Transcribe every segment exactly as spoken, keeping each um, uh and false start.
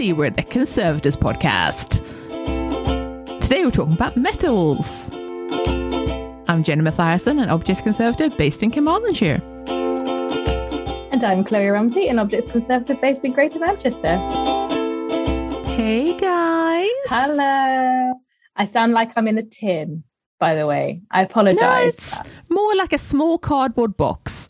Rumsey. We're the Conservatives Podcast. Today we're talking about metals. I'm Jenny Mathiasson, an Objects Conservative based in Carmarthenshire. And I'm Kloe Rumsey, an Objects Conservative based in Greater Manchester. Hey guys. Hello. I sound like I'm in a tin, by the way. I apologise. No, it's more like a small cardboard box.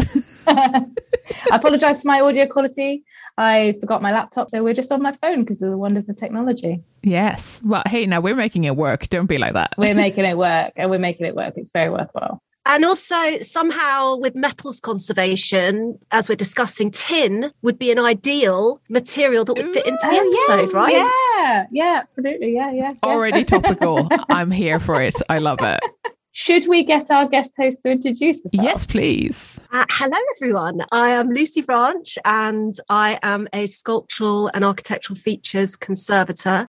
I apologise for my audio quality. I forgot my laptop, so we're just on my phone because of the wonders of technology. Yes. Well, hey, now we're making it work. Don't be like that. We're making it work, and we're making it work. It's very worthwhile. And also, somehow, with metals conservation, as we're discussing, tin would be an ideal material that would Ooh, fit into the episode, yeah, right? Yeah, yeah, absolutely. Yeah, yeah. yeah. Already topical. I'm here for it. I love it. Should we get our guest host to introduce herself? Yes, please. Uh, hello, everyone. I am Lucy Branch, and I am a sculptural and architectural features conservator.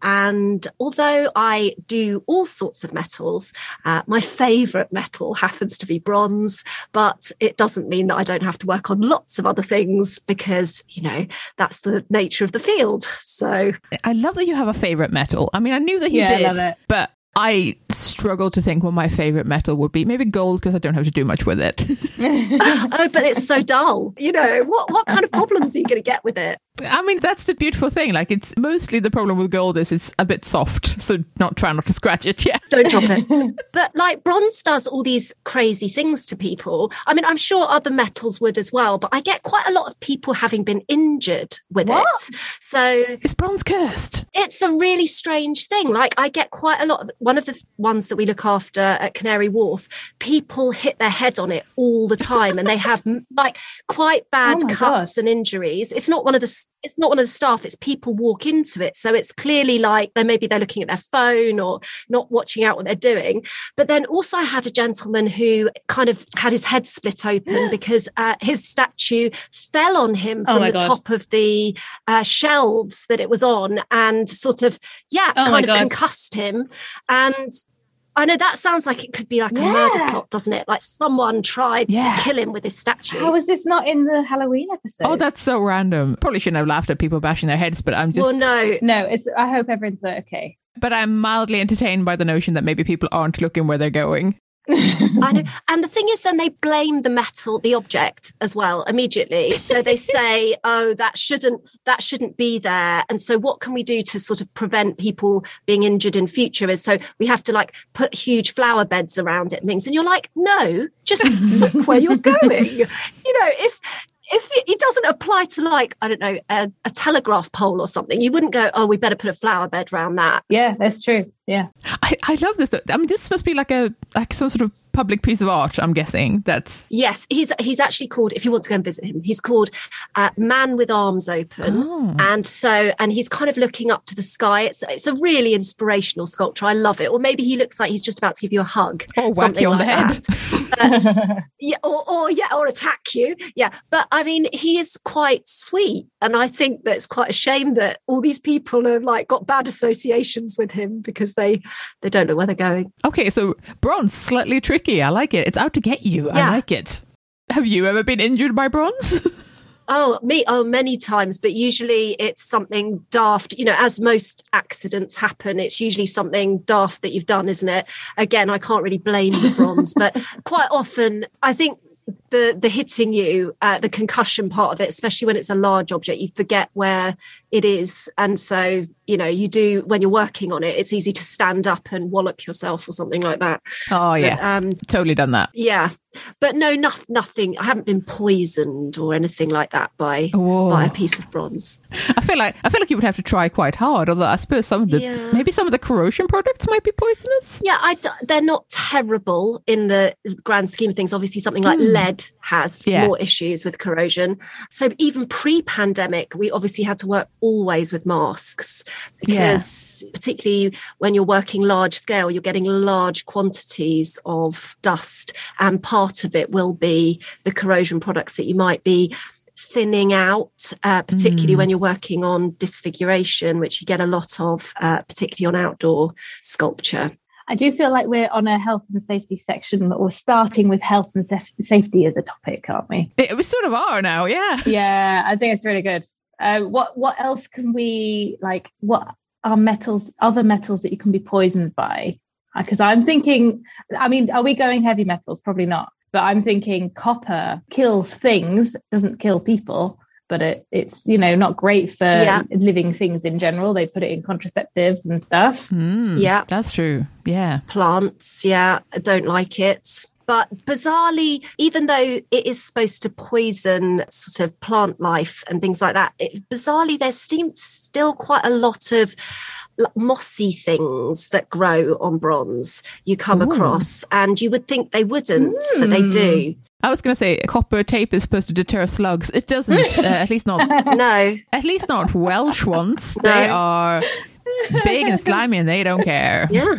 And although I do all sorts of metals, uh, my favourite metal happens to be bronze, but it doesn't mean that I don't have to work on lots of other things because, you know, that's the nature of the field. So I love that you have a favourite metal. I mean, I knew that you yeah, did, I love it. But I struggle to think what my favourite metal would be. Maybe gold, because I don't have to do much with it. Oh, but it's so dull. You know, what, what kind of problems are you going to get with it? I mean, that's the beautiful thing. Like, it's mostly the problem with gold is it's a bit soft. So not try not to scratch it. Yeah. Don't drop it. But like bronze does all these crazy things to people. I mean, I'm sure other metals would as well, but I get quite a lot of people having been injured with what? it. So is bronze cursed? It's a really strange thing. Like I get quite a lot of, one of the ones that we look after at Canary Wharf, people hit their head on it all the time and they have like quite bad oh cuts God. and injuries. It's not one of the It's not one of the staff, it's people walk into it. So it's clearly like they maybe they're looking at their phone or not watching out what they're doing. But then also I had a gentleman who kind of had his head split open because uh, his statue fell on him from oh the God. top of the uh, shelves that it was on and sort of, yeah, oh kind of God. concussed him. And I know that sounds like it could be like yeah. a murder plot, doesn't it? Like someone tried yeah. to kill him with his statue. How is this not in the Halloween episode? Oh, that's so random. Probably shouldn't have laughed at people bashing their heads, but I'm just... Well, no. No, it's, I hope everyone's okay. But I'm mildly entertained by the notion that maybe people aren't looking where they're going. I know. And the thing is, then they blame the metal, the object as well, immediately. So they say, oh, that shouldn't that shouldn't be there. And so what can we do to sort of prevent people being injured in future is so we have to like put huge flower beds around it and things. And you're like, no, just look where you're going. You know, if if it doesn't apply to like, I don't know, a, a telegraph pole or something, you wouldn't go, oh, we better put a flower bed around that. Yeah, that's true. Yeah. I, I love this. I mean, this must be like a like some sort of public piece of art, I'm guessing. That's yes, he's he's actually called, if you want to go and visit him, he's called uh, Man with Arms Open. Oh. And so, and he's kind of looking up to the sky. It's it's a really inspirational sculpture. I love it. Or maybe he looks like he's just about to give you a hug. Or whack you on like the head. But, yeah, or, or yeah, or attack you. Yeah. But I mean, he is quite sweet. And I think that's quite a shame that all these people have like got bad associations with him because they they don't know where they're going. Okay, so bronze, slightly tricky. I like it. It's out to get you. Yeah. I like it. Have you ever been injured by bronze? Oh, me, oh, many times, but usually it's something daft. You know, as most accidents happen, it's usually something daft that you've done, isn't it? Again, I can't really blame the bronze, but quite often I think the the hitting you, uh, the concussion part of it, especially when it's a large object, you forget where it is. And so, you know, you do, when you're working on it, it's easy to stand up and wallop yourself or something like that. Oh, yeah. But, um, totally done that. Yeah. But no, no, nothing. I haven't been poisoned or anything like that by Whoa. by a piece of bronze. I feel like I feel like you would have to try quite hard. Although I suppose some of the yeah. maybe some of the corrosion products might be poisonous. Yeah, I, they're not terrible in the grand scheme of things. Obviously, something like mm. lead has yeah. more issues with corrosion. So even pre-pandemic, we obviously had to work always with masks because yeah. particularly when you're working large scale, you're getting large quantities of dust and particles. Part of it will be the corrosion products that you might be thinning out, uh, particularly mm. when you're working on disfiguration, which you get a lot of, uh, particularly on outdoor sculpture. I do feel like we're on a health and safety section, but we're starting with health and saf- safety as a topic, aren't we? It, we sort of are now, yeah. Yeah, I think it's really good. Uh, what what else can we, like, what are metals, other metals that you can be poisoned by? Because I'm thinking, I mean, are we going heavy metals? Probably not. But I'm thinking copper kills things, doesn't kill people, but it, it's, you know, not great for yeah. living things in general. They put it in contraceptives and stuff. Mm, yeah. That's true. Yeah. Plants. Yeah. I don't like it. But bizarrely, even though it is supposed to poison sort of plant life and things like that, it, bizarrely, there seems still quite a lot of mossy things that grow on bronze you come Ooh. across, and you would think they wouldn't, mm. but they do. I was going to say copper tape is supposed to deter slugs. It doesn't, uh, at least not. No. At least not Welsh ones. No. They are big and slimy and they don't care. Yeah.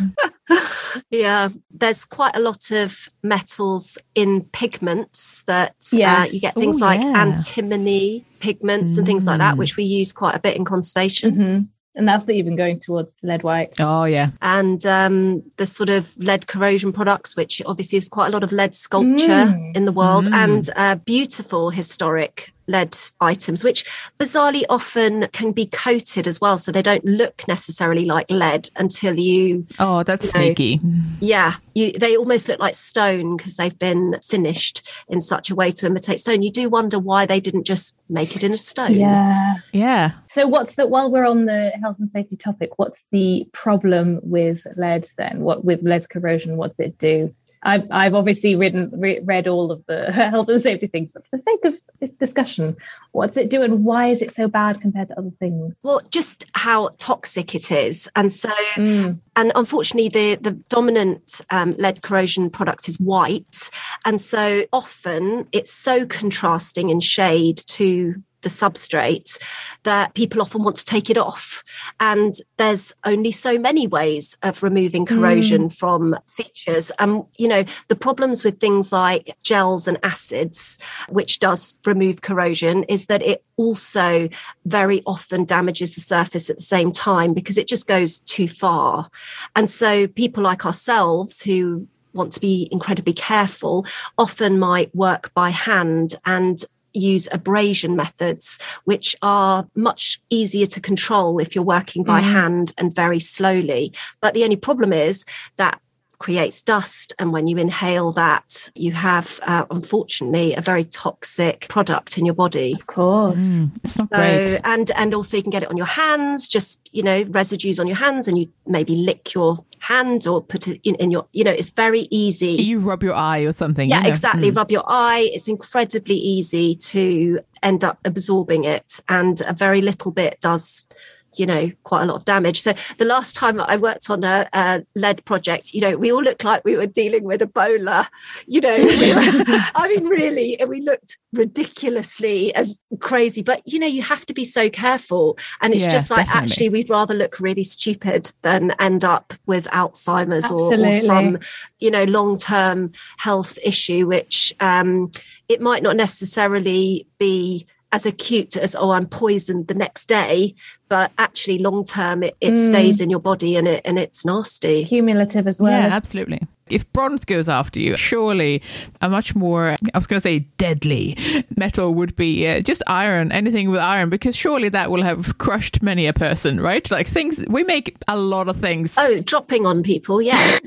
Yeah. There's quite a lot of metals in pigments that yes. uh, you get things Ooh, like yeah. antimony pigments mm. and things like that, which we use quite a bit in conservation. Mm-hmm. And that's even going towards lead white. Oh, yeah. And um, the sort of lead corrosion products, which obviously is quite a lot of lead sculpture mm. in the world, mm. and uh, beautiful historic lead items, which bizarrely often can be coated as well. So they don't look necessarily like lead until you... Oh, that's you know, sneaky. Yeah. You, they almost look like stone because they've been finished in such a way to imitate stone. You do wonder why they didn't just make it in a stone. Yeah. Yeah. So what's the, while we're on the health and safety topic, what's the problem with lead then? What with lead corrosion, what does it do? I've, I've obviously written, re- read all of the health and safety things, but for the sake of this discussion, what's it do and why is it so bad compared to other things? Well, just how toxic it is. And so, mm. and unfortunately, the, the dominant um, lead corrosion product is white. And so often it's so contrasting in shade to the substrate that people often want to take it off, and there's only so many ways of removing corrosion mm. from features. And um, you know, the problems with things like gels and acids, which does remove corrosion, is that it also very often damages the surface at the same time because it just goes too far. And so people like ourselves who want to be incredibly careful often might work by hand and use abrasion methods, which are much easier to control if you're working by mm. hand and very slowly. But the only problem is that creates dust, and when you inhale that, you have uh, unfortunately a very toxic product in your body. Of course. Mm, it's not so, great. And, and also you can get it on your hands, just, you know, residues on your hands, and you maybe lick your hand or put it in, in your, you know, it's very easy. You rub your eye or something. Yeah, you know? Exactly. Mm. Rub your eye. It's incredibly easy to end up absorbing it, and a very little bit does, you know, quite a lot of damage. So the last time I worked on a, a lead project, you know, we all looked like we were dealing with Ebola, you know. We were, I mean, really, we looked ridiculously as crazy, but, you know, you have to be so careful. And it's yeah, just like, definitely. Actually, we'd rather look really stupid than end up with Alzheimer's or, or some, you know, long-term health issue, which um, it might not necessarily be as acute as, oh, I'm poisoned the next day, but actually long term it, it mm. stays in your body, and it and it's nasty. Cumulative as well. Yeah, absolutely. If bronze goes after you, surely a much more, I was going to say deadly metal would be uh, just iron, anything with iron, because surely that will have crushed many a person, right? Like things, we make a lot of things. Oh, dropping on people, yeah.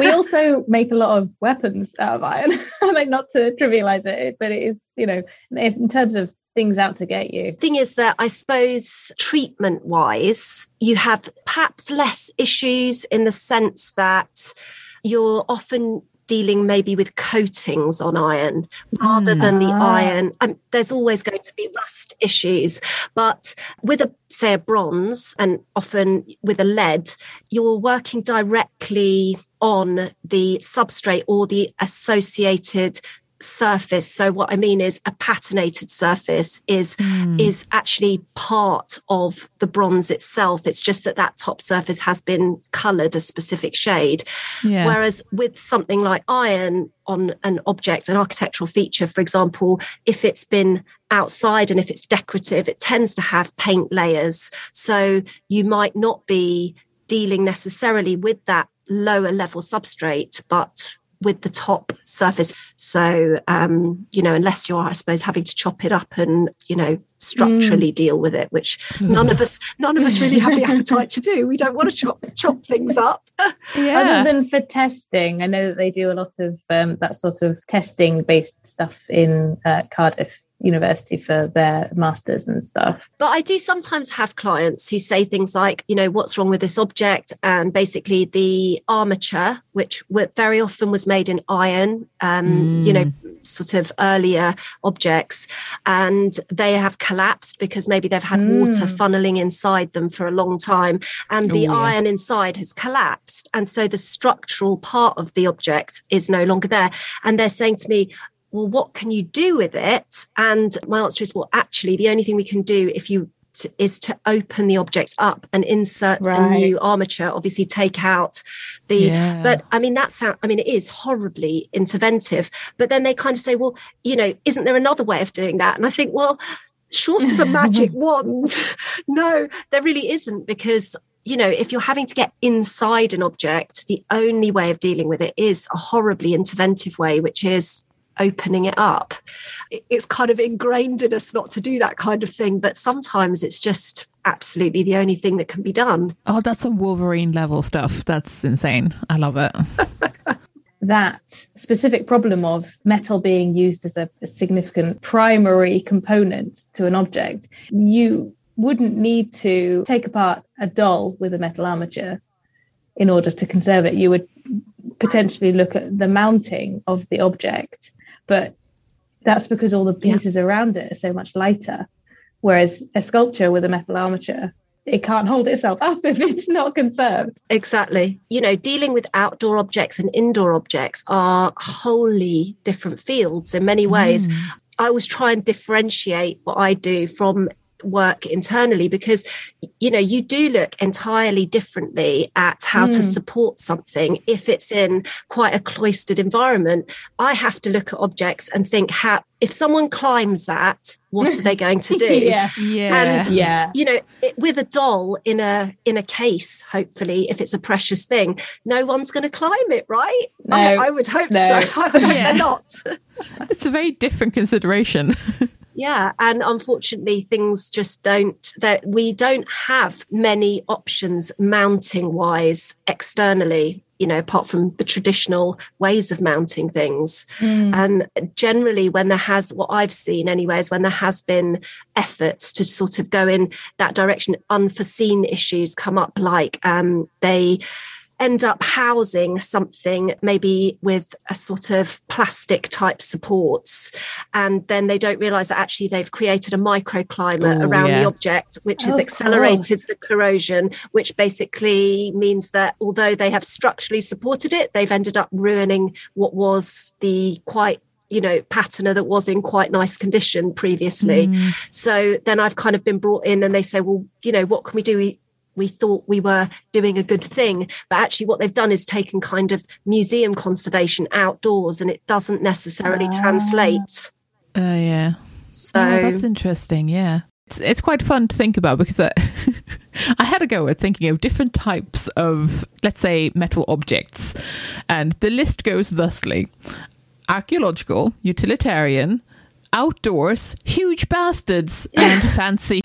We also make a lot of weapons out of iron. Like, not to trivialize it, but it is, you know, in terms of things out to get you. Thing is that I suppose treatment wise, you have perhaps less issues in the sense that you're often dealing maybe with coatings on iron rather mm. than the iron. Um, there's always going to be rust issues, but with a, say, a bronze, and often with a lead, you're working directly on the substrate or the associated surface. So what I mean is a patinated surface is mm. is actually part of the bronze itself. It's just that that top surface has been coloured a specific shade. Yeah. Whereas with something like iron on an object, an architectural feature, for example, if it's been outside and if it's decorative, it tends to have paint layers. So you might not be dealing necessarily with that lower level substrate, but with the top surface. So, um, you know, unless you're, I suppose, having to chop it up and, you know, structurally mm. deal with it, which mm. none of us, none of us really have the appetite to do. We don't want to chop chop things up. Yeah. Other than for testing, I know that they do a lot of um, that sort of testing-based stuff in uh, Cardiff University for their masters and stuff. But I do sometimes have clients who say things like, you know, what's wrong with this object? And basically the armature, which very often was made in iron, um, mm. you know, sort of earlier objects, and they have collapsed because maybe they've had mm. water funneling inside them for a long time, and the oh, yeah. iron inside has collapsed. And so the structural part of the object is no longer there. And they're saying to me, well, what can you do with it? And my answer is, well, actually, the only thing we can do if you t- is to open the object up and insert right. a new armature, obviously take out the, yeah. but I mean, that's how, I mean, it is horribly interventive, but then they kind of say, well, you know, isn't there another way of doing that? And I think, well, short of a magic wand, no, there really isn't, because you know, if you're having to get inside an object, the only way of dealing with it is a horribly interventive way, which is opening it up. It's kind of ingrained in us not to do that kind of thing, but sometimes it's just absolutely the only thing that can be done. Oh, that's some Wolverine level stuff. That's insane. I love it. That specific problem of metal being used as a, a significant primary component to an object, you wouldn't need to take apart a doll with a metal armature in order to conserve it. You would potentially look at the mounting of the object, but that's because all the pieces yeah. around it are so much lighter, whereas a sculpture with a metal armature, it can't hold itself up if it's not conserved. Exactly. You know, dealing with outdoor objects and indoor objects are wholly different fields in many ways. Mm. I always try and differentiate what I do from work internally, because you know you do look entirely differently at how mm. to support something. If it's in quite a cloistered environment, I have to look at objects and think, how, if someone climbs that, what are they going to do? yeah. yeah and yeah you know it, with a doll in a in a case, hopefully, if it's a precious thing, no one's going to climb it, right? No. I, I would hope no. so I would hope yeah. they're not. It's a very different consideration. Yeah. And unfortunately, things just don't, that we don't have many options mounting wise externally, you know, apart from the traditional ways of mounting things. Mm. And generally when there has, what I've seen anyway, is when there has been efforts to sort of go in that direction, unforeseen issues come up, like um, they end up housing something maybe with a sort of plastic type supports, and then they don't realize that actually they've created a microclimate Ooh, around yeah. the object, which oh, has accelerated God. the corrosion, which basically means that although they have structurally supported it, they've ended up ruining what was the quite, you know, patina that was in quite nice condition previously. Mm. So then I've kind of been brought in and they say, well, you know, what can we do? We, We thought we were doing a good thing, but actually what they've done is taken kind of museum conservation outdoors, and it doesn't necessarily uh, translate. Uh, yeah. So oh, that's interesting. Yeah. It's, it's quite fun to think about, because I, I had a go at thinking of different types of, let's say, metal objects. And the list goes thusly: archaeological, utilitarian, outdoors, huge bastards, and fancy.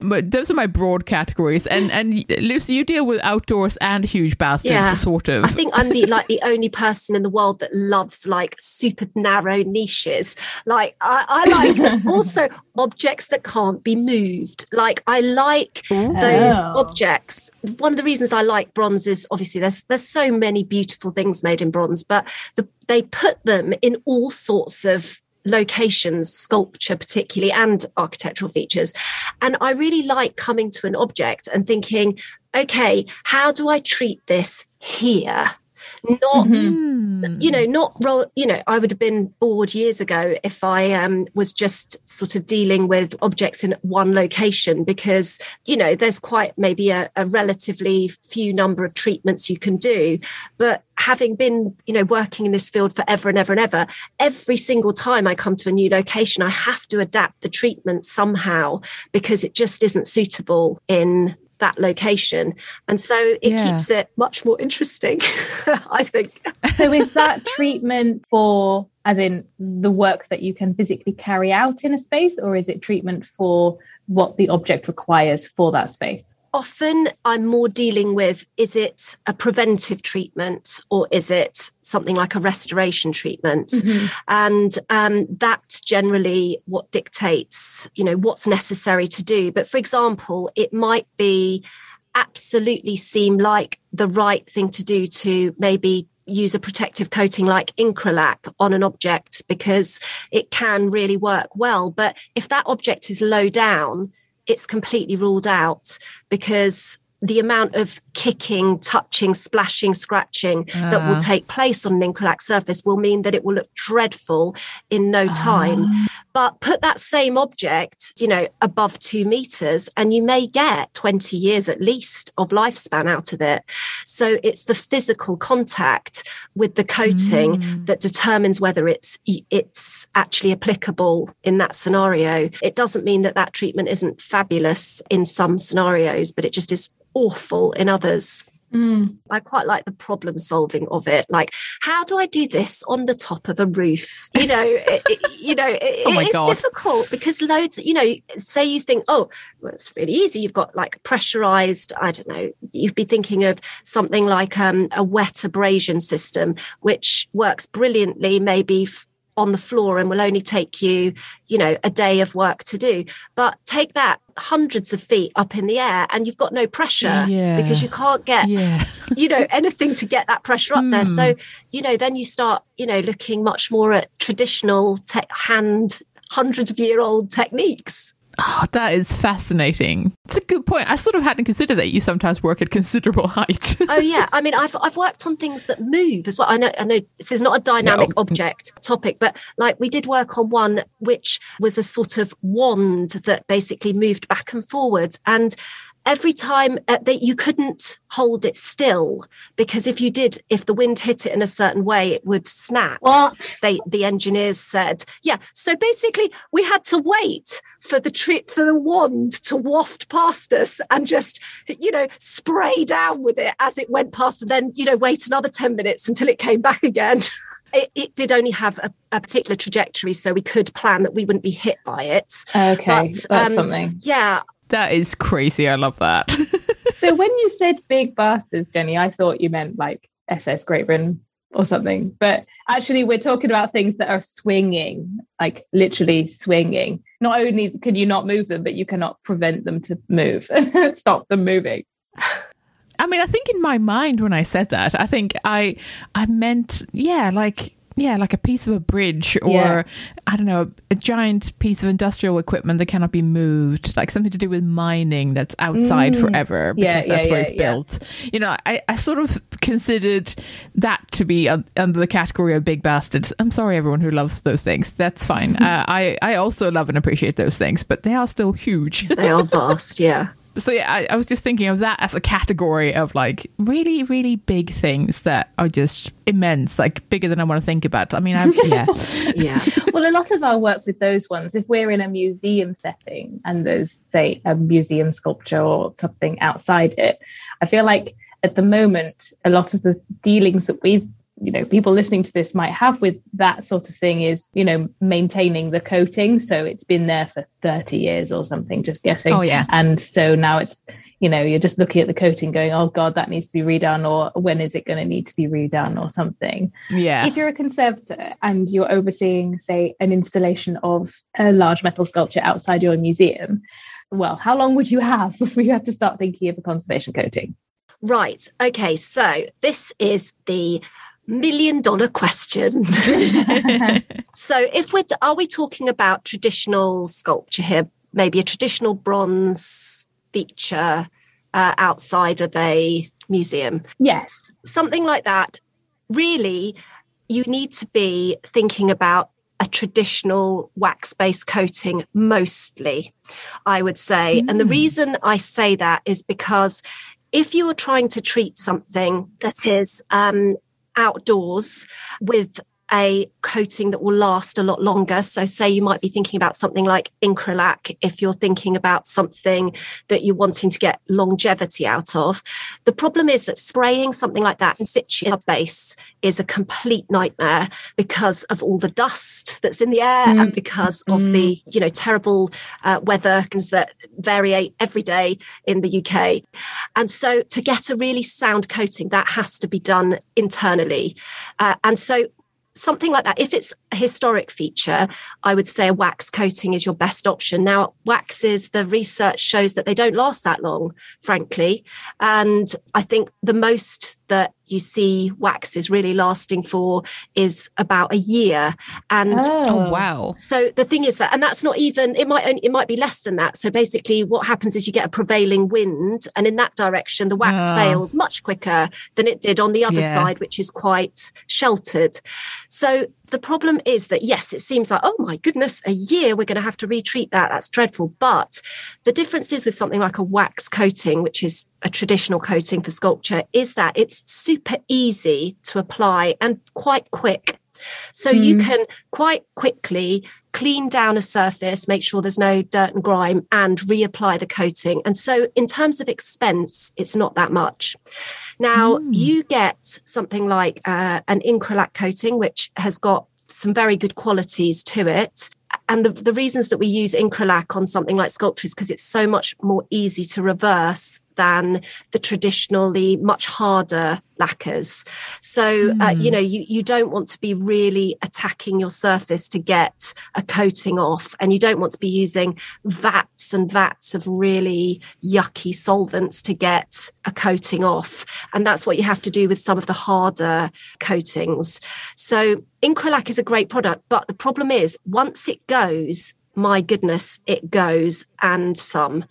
But those are my broad categories, and and Lucy, you deal with outdoors and huge bastards, yeah. sort of. I think I'm the like the only person in the world that loves like super narrow niches. Like I, I like also objects that can't be moved. Like I like Ooh. those oh. objects. One of the reasons I like bronze is obviously there's there's so many beautiful things made in bronze, but the, they put them in all sorts of locations, sculpture particularly, and architectural features. And I really like coming to an object and thinking, okay, how do I treat this here? Not, mm-hmm. you know, not, you know, I would have been bored years ago if I um, was just sort of dealing with objects in one location, because, you know, there's quite maybe a, a relatively few number of treatments you can do. But having been, you know, working in this field forever and ever and ever, every single time I come to a new location, I have to adapt the treatment somehow, because it just isn't suitable in that location. And so it yeah. keeps it much more interesting, I think. So is that treatment for, as in the work that you can physically carry out in a space, or is it treatment for what the object requires for that space? Often I'm more dealing with, is it a preventive treatment or is it something like a restoration treatment? Mm-hmm. And um, that's generally what dictates, you know, what's necessary to do. But for example, it might be absolutely seem like the right thing to do to maybe use a protective coating like Incralac on an object because it can really work well. But if that object is low down, it's completely ruled out because the amount of kicking, touching, splashing, scratching uh. that will take place on an Incralac surface will mean that it will look dreadful in no time. Uh. But put that same object, you know, above two meters and you may get twenty years at least of lifespan out of it. So it's the physical contact with the coating mm. that determines whether it's it's actually applicable in that scenario. It doesn't mean that that treatment isn't fabulous in some scenarios, but it just is awful in others. Mm. I quite like the problem solving of it. Like, how do I do this on the top of a roof? You know, it, it, you know, it, oh my it's God. difficult because loads, you know, say you think, oh, well, it's really easy. You've got like pressurized, I don't know, you'd be thinking of something like um, a wet abrasion system, which works brilliantly, maybe f- on the floor and will only take you, you know, a day of work to do. But take that hundreds of feet up in the air and you've got no pressure yeah. because you can't get, yeah. you know, anything to get that pressure up mm. there. So, you know, then you start, you know, looking much more at traditional te- hand, hundreds of year old techniques. Oh, that is fascinating. It's a good point. I sort of hadn't considered that you sometimes work at considerable height. Oh, yeah. I mean, I've I've worked on things that move as well. I know I know this is not a dynamic no. object topic, but like we did work on one which was a sort of wand that basically moved back and forwards. And every time uh, that you couldn't hold it still, because if you did, if the wind hit it in a certain way, it would snap. What? They, the engineers said, yeah. So basically, we had to wait for the trip for the wand to waft past us and just, you know, spray down with it as it went past, and then, you know, wait another ten minutes until it came back again. It, it did only have a, a particular trajectory, so we could plan that we wouldn't be hit by it. Okay, but, that's um, something. Yeah. That is crazy. I love that. So when you said big buses, Jenny, I thought you meant like S S Great Britain or something. But actually, we're talking about things that are swinging, like literally swinging. Not only can you not move them, but you cannot prevent them to move, stop them moving. I mean, I think in my mind when I said that, I think I I meant, yeah, like... Yeah, like a piece of a bridge or, yeah. I don't know, a giant piece of industrial equipment that cannot be moved, like something to do with mining that's outside mm. forever because yeah, yeah, that's yeah, where it's yeah. built. You know, I, I sort of considered that to be un- under the category of big bastards. I'm sorry, everyone who loves those things. That's fine. uh, I, I also love and appreciate those things, but they are still huge. They are vast, yeah. So yeah, I, I was just thinking of that as a category of like really, really big things that are just immense, like bigger than I want to think about. I mean, I, yeah. yeah. Well, a lot of our work with those ones, if we're in a museum setting and there's, say, a museum sculpture or something outside it, I feel like at the moment, a lot of the dealings that we've, you know, people listening to this might have with that sort of thing is, you know, maintaining the coating. So it's been there for thirty years or something, just guessing. Oh, yeah. And so now it's, you know, you're just looking at the coating going, oh, God, that needs to be redone, or when is it going to need to be redone or something. Yeah. If you're a conservator and you're overseeing, say, an installation of a large metal sculpture outside your museum, well, how long would you have before you have to start thinking of a conservation coating? Right. OK, so this is the million dollar question. So if we're are we talking about traditional sculpture here, maybe a traditional bronze feature uh, outside of a museum? Yes. Something like that. Really, you need to be thinking about a traditional wax-based coating mostly, I would say. Mm. And the reason I say that is because if you are trying to treat something that is um, outdoors with a coating that will last a lot longer. So say you might be thinking about something like Incralac, if you're thinking about something that you're wanting to get longevity out of. The problem is that spraying something like that in situ in a base is a complete nightmare because of all the dust that's in the air mm. and because mm. of the, you know, terrible uh, weather that vary every day in the U K. And so to get a really sound coating, that has to be done internally. Uh, and so something like that, if it's a historic feature, I would say a wax coating is your best option. Now, waxes, the research shows that they don't last that long, frankly. And I think the most that you see waxes really lasting for is about a year. And oh, wow. So the thing is that, and that's not even, it might only, it might be less than that. So basically what happens is you get a prevailing wind, and in that direction, the wax oh. fails much quicker than it did on the other yeah. side, which is quite sheltered. So the problem is that, yes, it seems like, oh my goodness, a year, we're going to have to retreat that. That's dreadful. But the difference is with something like a wax coating, which is a traditional coating for sculpture, is that it's super easy to apply and quite quick. So mm. you can quite quickly clean down a surface, make sure there's no dirt and grime, and reapply the coating. And so in terms of expense, it's not that much. Now, mm. you get something like uh, an Incralac coating, which has got some very good qualities to it. And the, the reasons that we use Incralac on something like sculpture is because it's so much more easy to reverse than the traditionally much harder lacquers. So, mm. uh, you know, you, you don't want to be really attacking your surface to get a coating off, and you don't want to be using vats and vats of really yucky solvents to get a coating off. And that's what you have to do with some of the harder coatings. So Incralac is a great product, but the problem is once it goes, my goodness, it goes and some.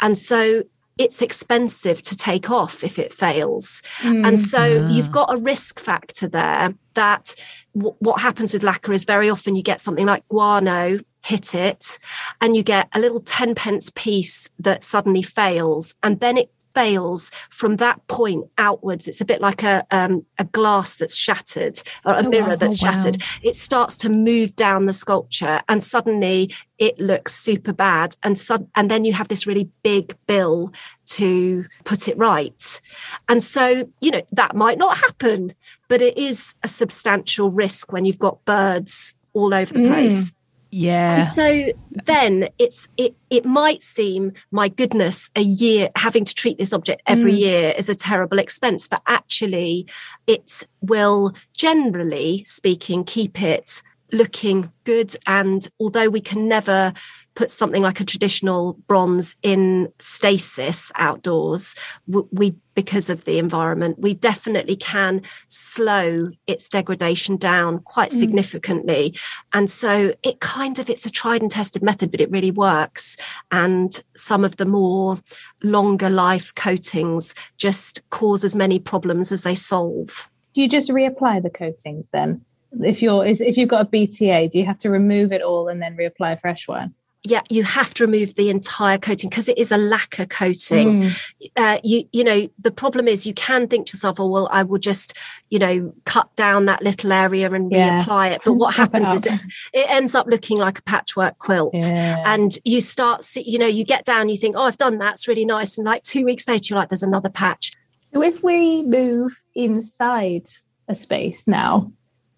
And so it's expensive to take off if it fails. Mm. And so yeah. you've got a risk factor there that w- what happens with lacquer is very often you get something like guano hit it, and you get a little ten pence piece that suddenly fails, and then it fails from that point outwards. It's a bit like a um, a glass that's shattered, or a oh, mirror wow, that's oh, shattered. Wow. It starts to move down the sculpture, and suddenly it looks super bad. And sud- and then you have this really big bill to put it right. And so, you know, that might not happen, but it is a substantial risk when you've got birds all over the mm. place. Yeah. And so then it's it it might seem, my goodness, a year having to treat this object every mm. year is a terrible expense, but actually it will, generally speaking, keep it looking good. And although we can never put something like a traditional bronze in stasis outdoors, we, because of the environment, we definitely can slow its degradation down quite mm. significantly. And so it kind of, it's a tried and tested method, but it really works. And some of the more longer life coatings just cause as many problems as they solve. Do you just reapply the coatings then? If you're, is, if you've got a B T A, do you have to remove it all and then reapply a fresh one? Yeah, you have to remove the entire coating because it is a lacquer coating. Mm. Uh, you you know, the problem is you can think to yourself, oh, well, I will just, you know, cut down that little area and yeah. reapply it. But what happens is it, it ends up looking like a patchwork quilt. Yeah. And you start, you know, you get down, you think, oh, I've done that. It's really nice. And like two weeks later, you're like, there's another patch. So if we move inside a space now,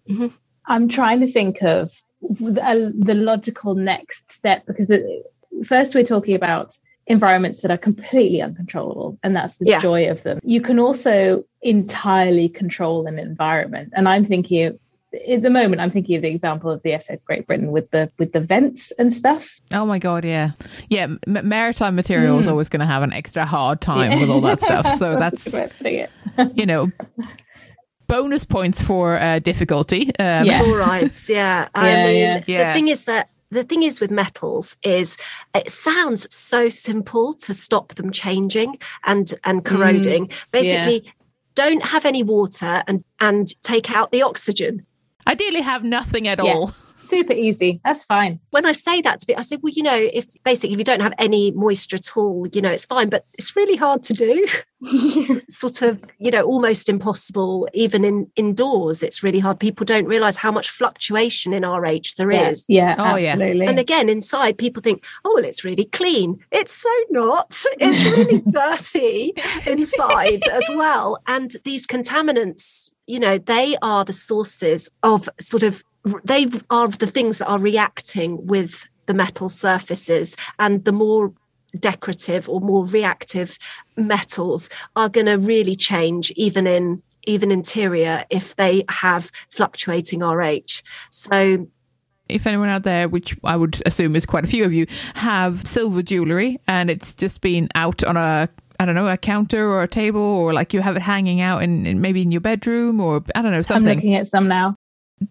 mm-hmm. I'm trying to think of the logical next step, because it, first we're talking about environments that are completely uncontrollable, and that's the yeah. joy of them. You can also entirely control an environment, and I'm thinking of, at the moment I'm thinking of the example of the S S Great Britain with the with the vents and stuff. Oh my god, yeah yeah m- maritime material mm. is always going to have an extra hard time yeah. with all that stuff, so that's, that's you know bonus points for uh, difficulty. Um, yeah. All right. Yeah. I yeah, mean, yeah, yeah. the thing is that the thing is with metals is it sounds so simple to stop them changing and and corroding. Mm, Basically, yeah. don't have any water and and take out the oxygen. Ideally, have nothing at yeah. all. super easy. That's fine. When I say that to people, I say, well, you know, if basically if you don't have any moisture at all, you know, it's fine. But it's really hard to do. Sort of, you know, almost impossible. Even in indoors, it's really hard. People don't realise how much fluctuation in R H there yeah. is. Yeah, oh, absolutely. And again, inside, people think, oh, well, it's really clean. It's so not. It's really dirty inside as well. And these contaminants, you know, they are the sources of sort of, they are the things that are reacting with the metal surfaces, and the more decorative or more reactive metals are going to really change even in even interior if they have fluctuating R H. So if anyone out there, which I would assume is quite a few of you, have silver jewellery and it's just been out on a I don't know, a counter or a table, or like you have it hanging out in, in maybe in your bedroom, or I don't know, something. I'm looking at some now.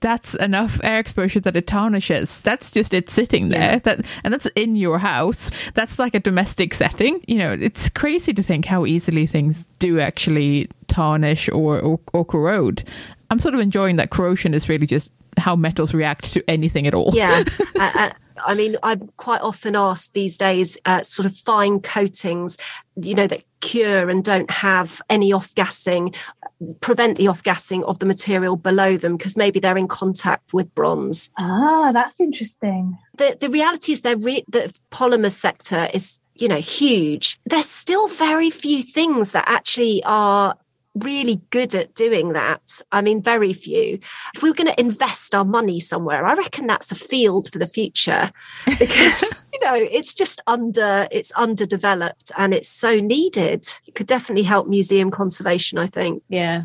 That's enough air exposure that it tarnishes. That's just it sitting there. Yeah. That and that's in your house. That's like a domestic setting. You know, it's crazy to think how easily things do actually tarnish or, or, or corrode. I'm sort of enjoying that corrosion is really just how metals react to anything at all. Yeah. I, I, I mean, I'm quite often asked these days, uh, sort of fine coatings, you know, that cure and don't have any off-gassing, prevent the off-gassing of the material below them because maybe they're in contact with bronze. Ah, that's interesting. The the reality is they're re- the polymer sector is, you know, huge. There's still very few things that actually are really good at doing that. I mean, very few. If we were going to invest our money somewhere, I reckon that's a field for the future because, you know, it's just under, it's underdeveloped and it's so needed. It could definitely help museum conservation, I think. Yeah.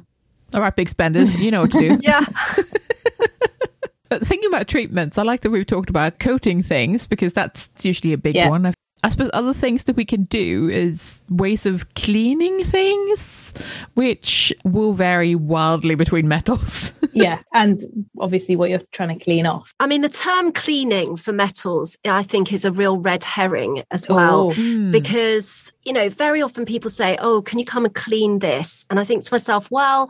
All right, big spenders, you know what to do. Yeah. But thinking about treatments, I like that we've talked about coating things because that's usually a big yeah. one. I suppose other things that we can do is ways of cleaning things, which will vary wildly between metals. Yeah, and obviously what you're trying to clean off. I mean, the term cleaning for metals, I think, is a real red herring as well. Oh. Because, you know, very often people say, oh, can you come and clean this? And I think to myself, well,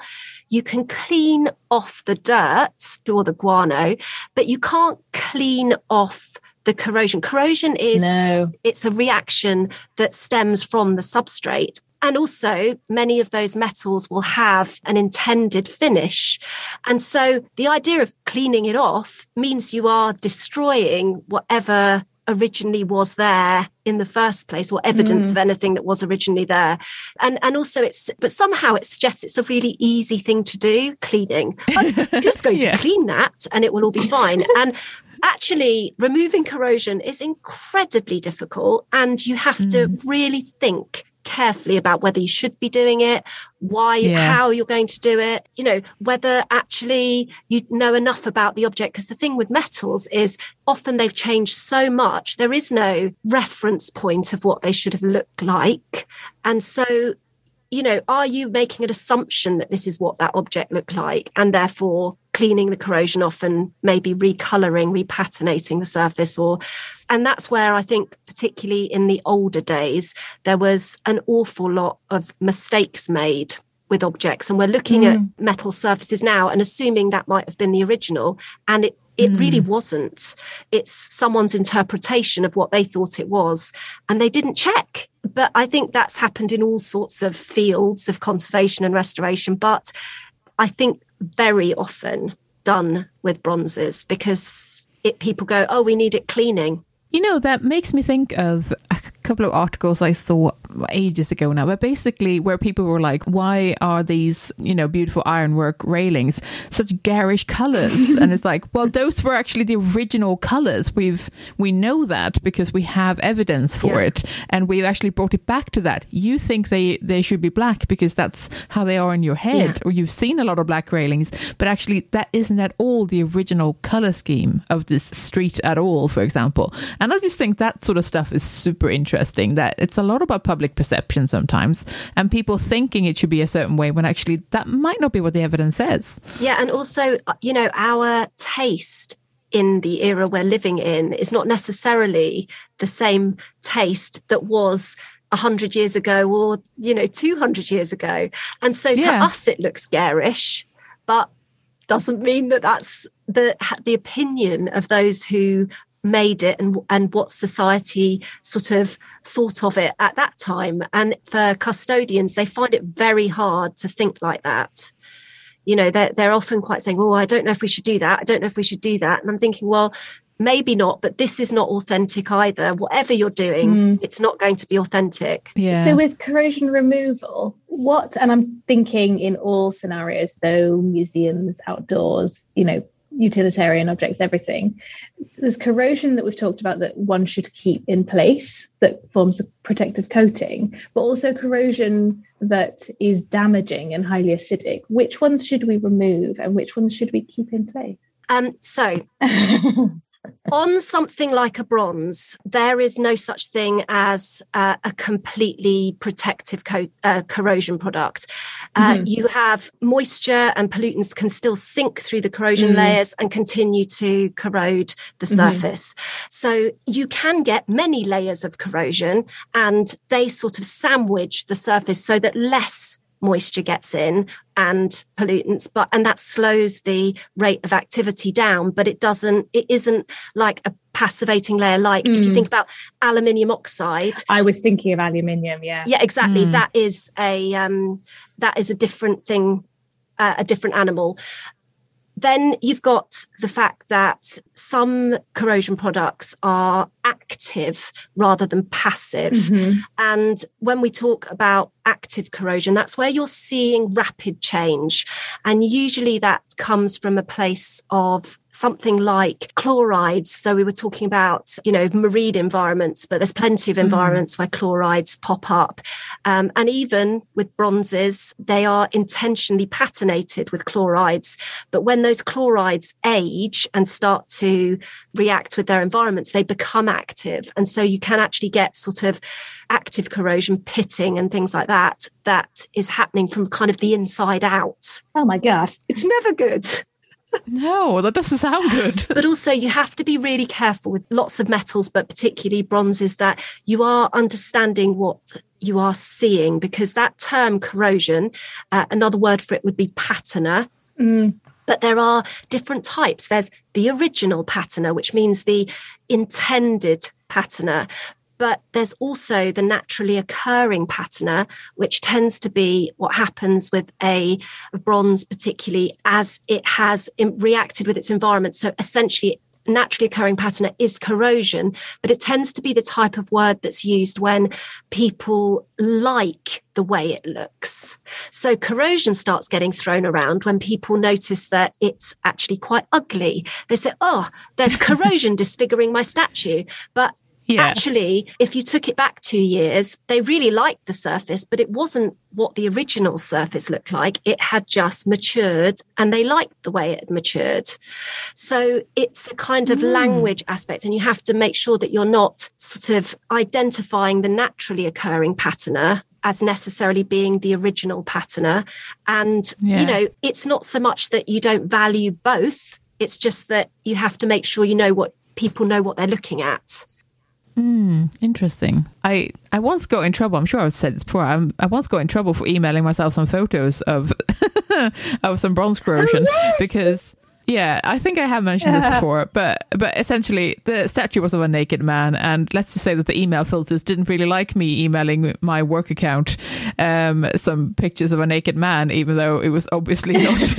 you can clean off the dirt or the guano, but you can't clean off the corrosion. Corrosion is, no. it's a reaction that stems from the substrate. And also many of those metals will have an intended finish. And so the idea of cleaning it off means you are destroying whatever originally was there in the first place, or evidence mm. of anything that was originally there. And and also it's, but somehow it suggests it's a really easy thing to do, cleaning. I'm just going yeah. to clean that and it will all be fine. And actually, removing corrosion is incredibly difficult, and you have mm. to really think carefully about whether you should be doing it, why, yeah. how you're going to do it, you know, whether actually you know enough about the object. Because the thing with metals is often they've changed so much, there is no reference point of what they should have looked like. And so, you know, are you making an assumption that this is what that object looked like, and therefore cleaning the corrosion off and maybe recoloring, repatinating the surface? Or, and that's where I think particularly in the older days, there was an awful lot of mistakes made with objects. And we're looking mm. at metal surfaces now and assuming that might have been the original. And it, it mm. really wasn't. It's someone's interpretation of what they thought it was, and they didn't check. But I think that's happened in all sorts of fields of conservation and restoration. But I think very often done with bronzes because it, people go, oh, we need it cleaning. You know, that makes me think of a couple of articles I saw ages ago now, but basically where people were like, why are these, you know, beautiful ironwork railings such garish colours? And it's like, well, those were actually the original colours. We've we know that because we have evidence for yeah. it, and we've actually brought it back to that. You think they, they should be black because that's how they are in your head, yeah. or you've seen a lot of black railings, but actually that isn't at all the original colour scheme of this street at all, for example. And I just think that sort of stuff is super interesting, that it's a lot about public perception sometimes and people thinking it should be a certain way when actually that might not be what the evidence says. Yeah. And also, you know, our taste in the era we're living in is not necessarily the same taste that was one hundred years ago or, you know, two hundred years ago. And so to yeah. us, it looks garish, but doesn't mean that that's the the opinion of those who made it and and what society sort of thought of it at that time. And for custodians, they find it very hard to think like that. You know, they're, they're often quite saying, oh, I don't know if we should do that. I don't know if we should do that. And I'm thinking, well, maybe not, but this is not authentic either. Whatever you're doing, mm. it's not going to be authentic. Yeah. So with corrosion removal, what, and I'm thinking in all scenarios, so museums, outdoors, you know, utilitarian objects, everything. There's corrosion that we've talked about that one should keep in place that forms a protective coating, but also corrosion that is damaging and highly acidic. Which ones should we remove and which ones should we keep in place? Um, so on something like a bronze, there is no such thing as uh, a completely protective co- uh, corrosion product. Uh, mm-hmm. You have moisture and pollutants can still sink through the corrosion mm-hmm. layers and continue to corrode the surface. Mm-hmm. So you can get many layers of corrosion and they sort of sandwich the surface so that less moisture gets in and pollutants, but and that slows the rate of activity down, but it doesn't it isn't like a passivating layer. Like mm. if you think about aluminium oxide, I was thinking of aluminium. Yeah yeah exactly mm. That is a um that is a different thing, uh, a different animal. Then you've got the fact that some corrosion products are active rather than passive. Mm-hmm. And when we talk about active corrosion, that's where you're seeing rapid change. And usually that comes from a place of something like chlorides. So we were talking about, you know, marine environments, but there's plenty of environments mm-hmm. where chlorides pop up. Um, and even with bronzes, they are intentionally patinated with chlorides. But when those chlorides age and start to react with their environments, they become active. And so you can actually get sort of active corrosion, pitting and things like that, that is happening from kind of the inside out. Oh my God. It's never good. No, that doesn't sound good. But also you have to be really careful with lots of metals, but particularly bronzes, that you are understanding what you are seeing, because that term corrosion, uh, another word for it would be patina. Mm. But there are different types. There's the original patina, which means the intended patina. But there's also the naturally occurring patina, which tends to be what happens with a bronze, particularly as it has reacted with its environment. So essentially, naturally occurring patina is corrosion, but it tends to be the type of word that's used when people like the way it looks. So corrosion starts getting thrown around when people notice that it's actually quite ugly. They say, oh, there's corrosion disfiguring my statue. But yeah. Actually, if you took it back two years, they really liked the surface, but it wasn't what the original surface looked like. It had just matured and they liked the way it had matured. So it's a kind of mm. language aspect, and you have to make sure that you're not sort of identifying the naturally occurring patina as necessarily being the original patina. And, yeah. you know, it's not so much that you don't value both. It's just that you have to make sure you know what people know what they're looking at. Mm, interesting. I, I once got in trouble. I'm sure I've said this before. I'm, I once got in trouble for emailing myself some photos of of some bronze corrosion. Oh, yes! Because yeah, I think I have mentioned yeah. this before. But but essentially, the statue was of a naked man, and let's just say that the email filters didn't really like me emailing my work account um, some pictures of a naked man, even though it was obviously not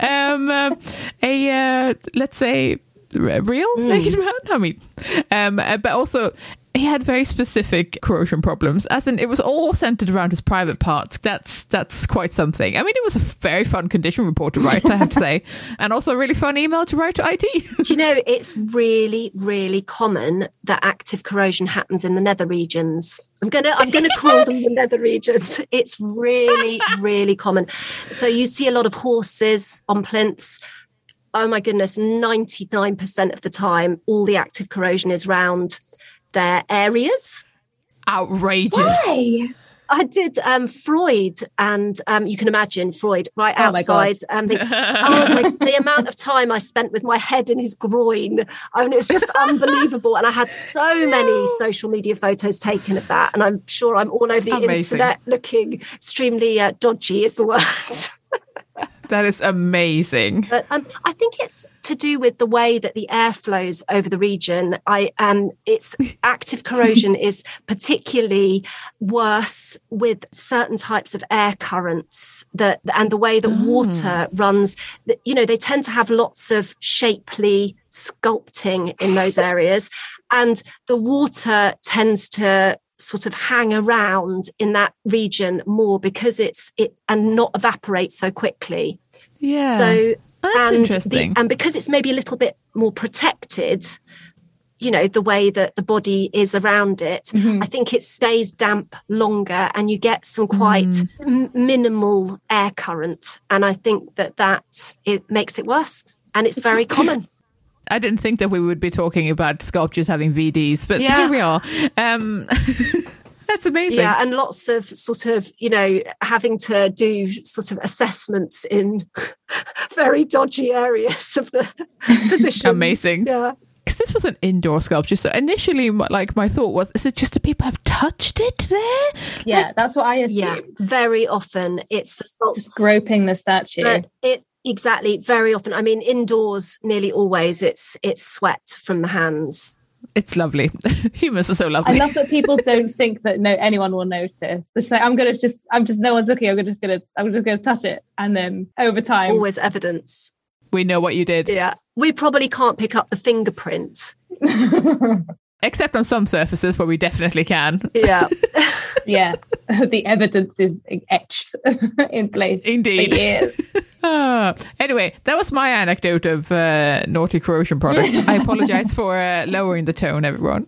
um, uh, a uh, let's say. real mm. naked man. I mean, um, but also he had very specific corrosion problems, as in it was all centered around his private parts. That's that's quite something. I mean, it was a very fun condition report to write, I have to say, and also a really fun email to write to I T. Do you know, it's really, really common that active corrosion happens in the nether regions. I'm gonna I'm gonna call them the nether regions. It's really, really common. So you see a lot of horses on plinths. Oh my goodness, ninety-nine percent of the time, all the active corrosion is round their areas. Outrageous. Why? I did um, Freud, and um, you can imagine Freud right outside. Oh my and the, oh my, the amount of time I spent with my head in his groin. I mean, it was just unbelievable. And I had so many social media photos taken of that. And I'm sure I'm all over the Amazing. Internet looking extremely uh, dodgy is the word. That is amazing. But um, I think it's to do with the way that the air flows over the region. I um, Its active corrosion is particularly worse with certain types of air currents that, and the way that oh. water runs. You know, they tend to have lots of shapely sculpting in those areas, and the water tends to sort of hang around in that region more because it's it and not evaporate so quickly. Yeah. So that's and interesting. The, and because it's maybe a little bit more protected, you know, the way that the body is around it, mm-hmm. I think it stays damp longer and you get some quite mm. m- minimal air current. And I think that that it makes it worse, and it's very common. I didn't think that we would be talking about sculptures having V Ds, but yeah. here we are. Um, that's amazing. Yeah, and lots of sort of, you know, having to do sort of assessments in very dodgy areas of the positions. Amazing. Yeah. Because this was an indoor sculpture, so initially, like, my thought was, is it just the people have touched it there? Yeah, like, that's what I assumed. Yeah, very often it's the sculpture. Just groping the statue. But it Exactly. Very often. I mean, indoors, nearly always it's it's sweat from the hands. It's lovely. Humans are so lovely. I love that people don't think that no anyone will notice. They say, I'm gonna just I'm just no one's looking, I'm just gonna I'm just gonna touch it. And then over time, always evidence. We know what you did. Yeah. We probably can't pick up the fingerprint. Except on some surfaces where we definitely can. Yeah. Yeah. The evidence is etched in place. Indeed. For years. Uh, anyway, that was my anecdote of uh, naughty corrosion products. I apologise for uh, lowering the tone, everyone.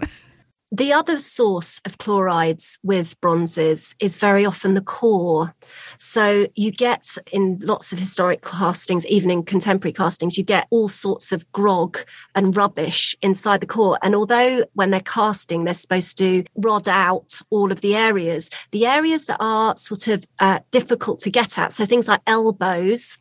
The other source of chlorides with bronzes is very often the core. So you get in lots of historic castings, even in contemporary castings, you get all sorts of grog and rubbish inside the core. And although when they're casting, they're supposed to rod out all of the areas, the areas that are sort of uh, difficult to get at, so things like elbows,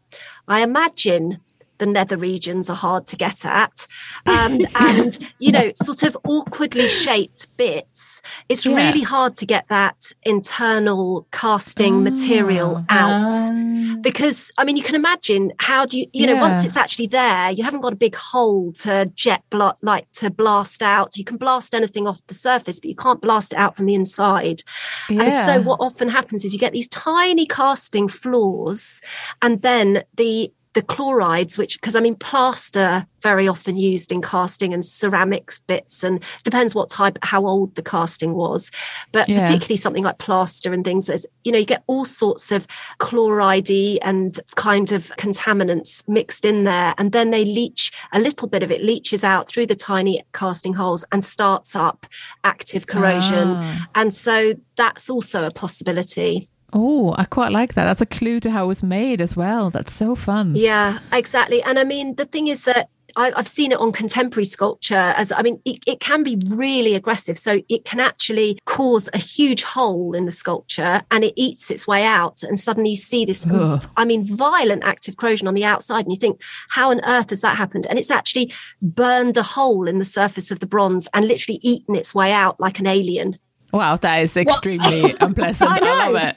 I imagine the nether regions are hard to get at, um, and, you know, sort of awkwardly shaped bits. It's yeah. really hard to get that internal casting oh, material out um, because, I mean, you can imagine how do you, you yeah. know, once it's actually there, you haven't got a big hole to jet bl- like to blast out. You can blast anything off the surface, but you can't blast it out from the inside. Yeah. And so what often happens is you get these tiny casting flaws, and then the The chlorides, which, because I mean, plaster very often used in casting and ceramics bits, and depends what type, how old the casting was, but yeah. particularly something like plaster and things, as you know, you get all sorts of chloride and kind of contaminants mixed in there, and then they leach, a little bit of it leaches out through the tiny casting holes and starts up active corrosion, ah. and so that's also a possibility. Oh, I quite like that. That's a clue to how it was made as well. That's so fun. Yeah, exactly. And I mean, the thing is that I, I've seen it on contemporary sculpture as, I mean, it, it can be really aggressive. So it can actually cause a huge hole in the sculpture, and it eats its way out. And suddenly you see this, Ugh. I mean, violent active corrosion on the outside. And you think, how on earth has that happened? And it's actually burned a hole in the surface of the bronze and literally eaten its way out like an alien. Wow, that is extremely unpleasant. I, I love it.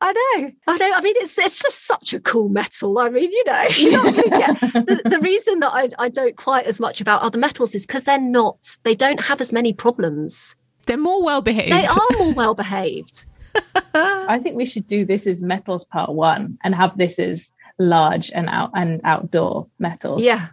I know. I know. I mean, it's it's just such a cool metal. I mean, you know, you're not going to get... The, the reason that I, I don't quite as much about other metals is because they're not... They don't have as many problems. They're more well-behaved. They are more well-behaved. I think we should do this as metals part one and have this as large and out and outdoor metals. Yeah.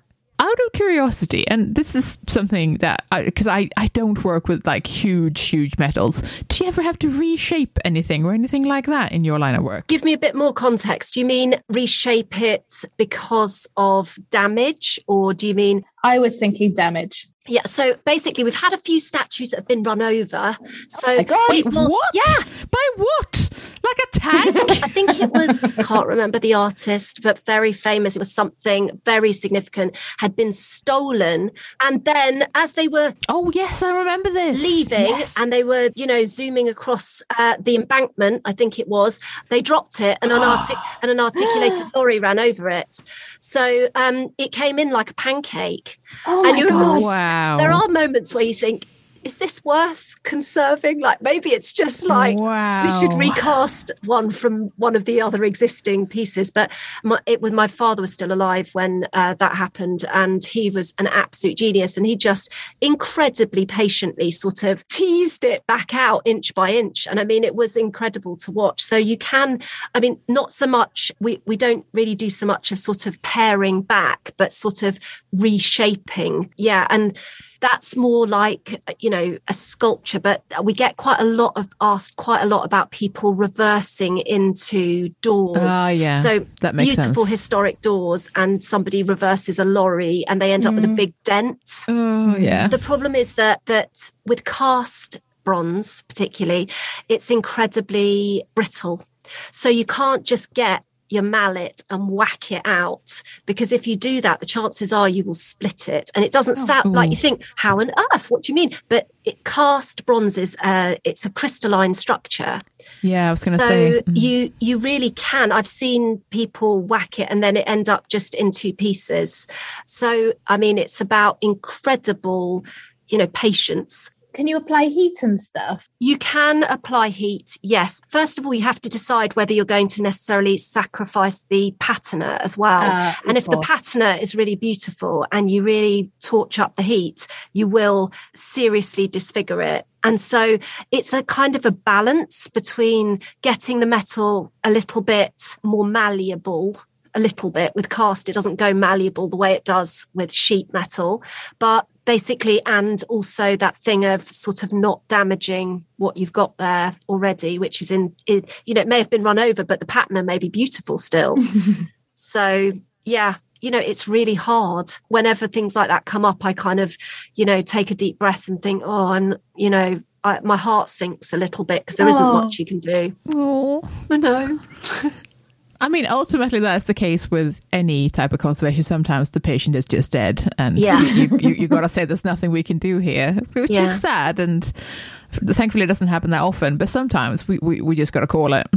Out of curiosity, and this is something that, because I, I, I don't work with like huge, huge metals. Do you ever have to reshape anything or anything like that in your line of work? Give me a bit more context. Do you mean reshape it because of damage, or do you mean... I was thinking damage. Yeah, so basically we've had a few statues that have been run over. So oh my God. Wait, well, what? Yeah. By what? Like a tank? I think it was, I can't remember the artist, but very famous. It was something very significant, had been stolen. And then as they were... Oh, yes, I remember this. Leaving, yes. And they were, you know, zooming across uh, the embankment, I think it was, they dropped it and an, artic- and an articulated lorry ran over it. So um, it came in like a pancake. Oh, and my God. Wow. There are moments where you think, is this worth conserving? Like, maybe it's just like, wow, we should recast one from one of the other existing pieces. But my, it was, my father was still alive when uh, that happened, and he was an absolute genius, and he just incredibly patiently sort of teased it back out inch by inch. And I mean, it was incredible to watch. So you can, I mean, not so much, we, we don't really do so much of sort of paring back, but sort of reshaping. Yeah. And that's more like, you know, a sculpture, but we get quite a lot of asked quite a lot about people reversing into doors. Oh, yeah. So that makes beautiful sense. Historic doors, and somebody reverses a lorry and they end up mm. with a big dent. Oh, yeah. The problem is that that with cast bronze particularly, it's incredibly brittle. So you can't just get your mallet and whack it out, because if you do that, the chances are you will split it. And it doesn't oh, sound ooh. Like, you think, how on earth, what do you mean? But it, cast bronze is uh it's a crystalline structure. Yeah, I was gonna so say so mm-hmm. you you really can. I've seen people whack it and then it end up just in two pieces. So I mean, it's about incredible, you know, patience. Can you apply heat and stuff? You can apply heat, yes. First of all, you have to decide whether you're going to necessarily sacrifice the patina as well. Uh, and if course. the patina is really beautiful and you really torch up the heat, you will seriously disfigure it. And so it's a kind of a balance between getting the metal a little bit more malleable. A little bit with cast, it doesn't go malleable the way it does with sheet metal, but basically, and also that thing of sort of not damaging what you've got there already, which is in, in you know, it may have been run over, but the patina may be beautiful still. So yeah, you know, it's really hard. Whenever things like that come up, I kind of, you know, take a deep breath and think, oh, I'm, you know, I, my heart sinks a little bit, because there isn't oh. much you can do. Oh, I know. I mean, ultimately, that's the case with any type of conservation. Sometimes the patient is just dead, and yeah. you, you, you got to say there's nothing we can do here, which yeah. is sad. And thankfully, it doesn't happen that often. But sometimes we, we, we just got to call it.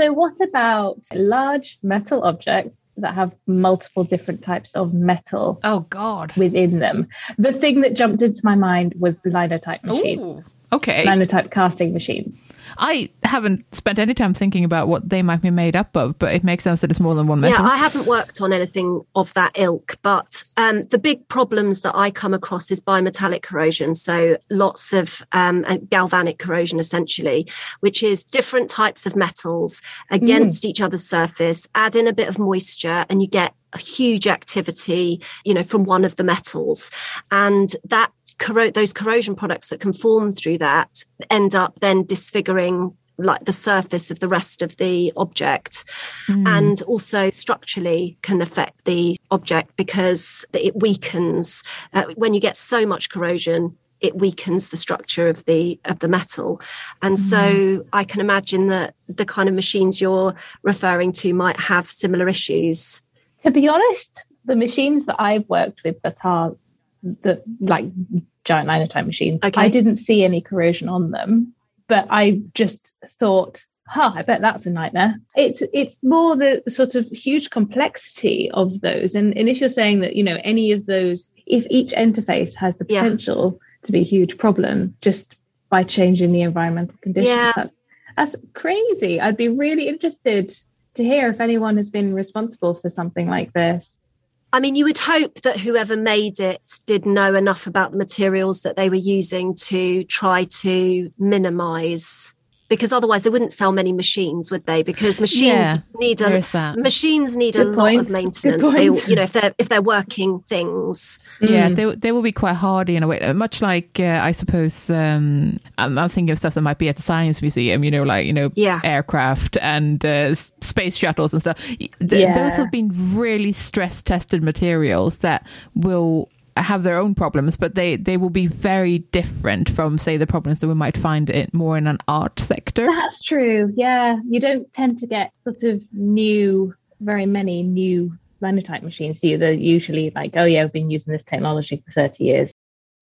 So what about large metal objects that have multiple different types of metal oh, God. within them? The thing that jumped into my mind was linotype machines. Ooh, okay. Linotype casting machines. I haven't spent any time thinking about what they might be made up of, but it makes sense that it's more than one metal. Yeah, I haven't worked on anything of that ilk, but um, the big problems that I come across is bimetallic corrosion. So lots of um, galvanic corrosion, essentially, which is different types of metals against mm. each other's surface, add in a bit of moisture, and you get a huge activity, you know, from one of the metals. And that corrode, those corrosion products that can form through that end up then disfiguring like the surface of the rest of the object, mm. and also structurally can affect the object because it weakens. Uh, when you get so much corrosion, it weakens the structure of the of the metal. And mm. so I can imagine that the kind of machines you're referring to might have similar issues. To be honest, the machines that I've worked with that are the like giant linotype machines, okay. I didn't see any corrosion on them, but I just thought, huh, I bet that's a nightmare. It's it's more the sort of huge complexity of those. And, and if you're saying that, you know, any of those, if each interface has the potential yeah. to be a huge problem just by changing the environmental conditions, yeah. that's, that's crazy. I'd be really interested to hear if anyone has been responsible for something like this. I mean, you would hope that whoever made it did know enough about the materials that they were using to try to minimise, because otherwise they wouldn't sell many machines, would they? Because machines yeah, need a machines need Good a point. lot of maintenance. They, you know, if they're if they're working things, yeah, mm. they they will be quite hardy in a way. Much like uh, I suppose um, I'm, I'm thinking of stuff that might be at the Science Museum. You know, like you know, yeah. aircraft and uh, space shuttles and stuff. Th- yeah. Those have been really stress tested materials that will have their own problems, but they they will be very different from, say, the problems that we might find it more in an art sector. That's true, yeah. You don't tend to get sort of new, very many new linotype machines, do you? They're usually like, oh yeah, I've been using this technology for thirty years.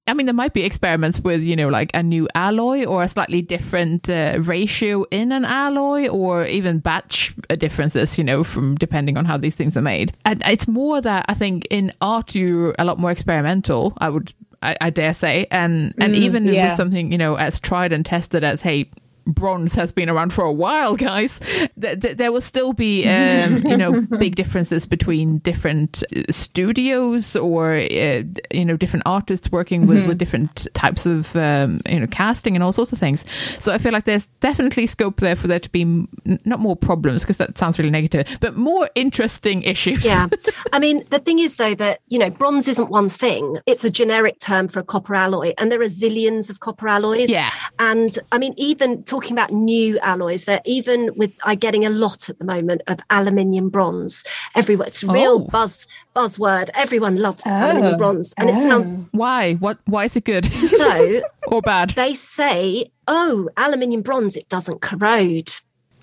I mean, there might be experiments with, you know, like a new alloy or a slightly different uh, ratio in an alloy, or even batch differences, you know, from depending on how these things are made. And it's more that I think in art, you're a lot more experimental, I would I, I dare say. And and mm, even yeah. with something, you know, as tried and tested as, hey, bronze has been around for a while, guys, th- th- there will still be, um, you know, big differences between different studios or, uh, you know, different artists working with, mm-hmm. with different types of, um, you know, casting and all sorts of things. So I feel like there's definitely scope there for there to be m- not more problems, because that sounds really negative, but more interesting issues. Yeah. I mean, the thing is, though, that, you know, bronze isn't one thing. It's a generic term for a copper alloy, and there are zillions of copper alloys. Yeah. And I mean, even to talking about new alloys, that even with I'm getting a lot at the moment of aluminium bronze everywhere. It's a real oh. buzz buzzword. Everyone loves oh. aluminium bronze, and oh. it sounds why? What? Why is it good? So or bad? They say, oh, aluminium bronze, it doesn't corrode.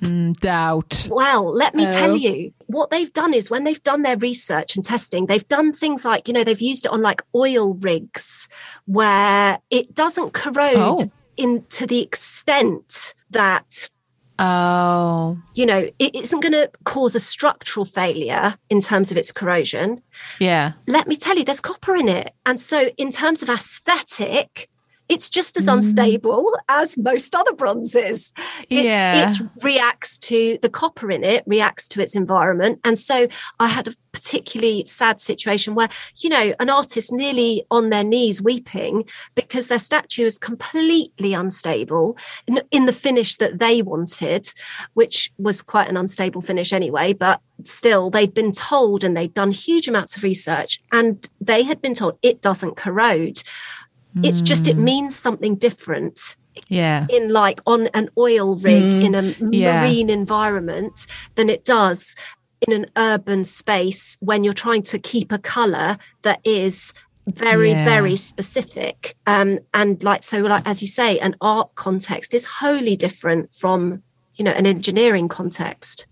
Mm, doubt. Well, let me oh. tell you, what they've done is when they've done their research and testing, they've done things like, you know, they've used it on like oil rigs where it doesn't corrode. Oh. In to the extent that, oh, you know, it isn't going to cause a structural failure in terms of its corrosion. Yeah. Let me tell you, there's copper in it. And so in terms of aesthetic, it's just as unstable as most other bronzes. It's, yeah. It reacts to the copper in it, reacts to its environment. And so I had a particularly sad situation where, you know, an artist nearly on their knees weeping because their statue is completely unstable in, in the finish that they wanted, which was quite an unstable finish anyway. But still, they'd been told, and they'd done huge amounts of research, and they had been told it doesn't corrode. It's just, it means something different. Yeah. In like on an oil rig, mm, in a yeah. marine environment, than it does in an urban space when you're trying to keep a colour that is very, yeah. very specific. Um, and like, so like, as you say, an art context is wholly different from, you know, an engineering context.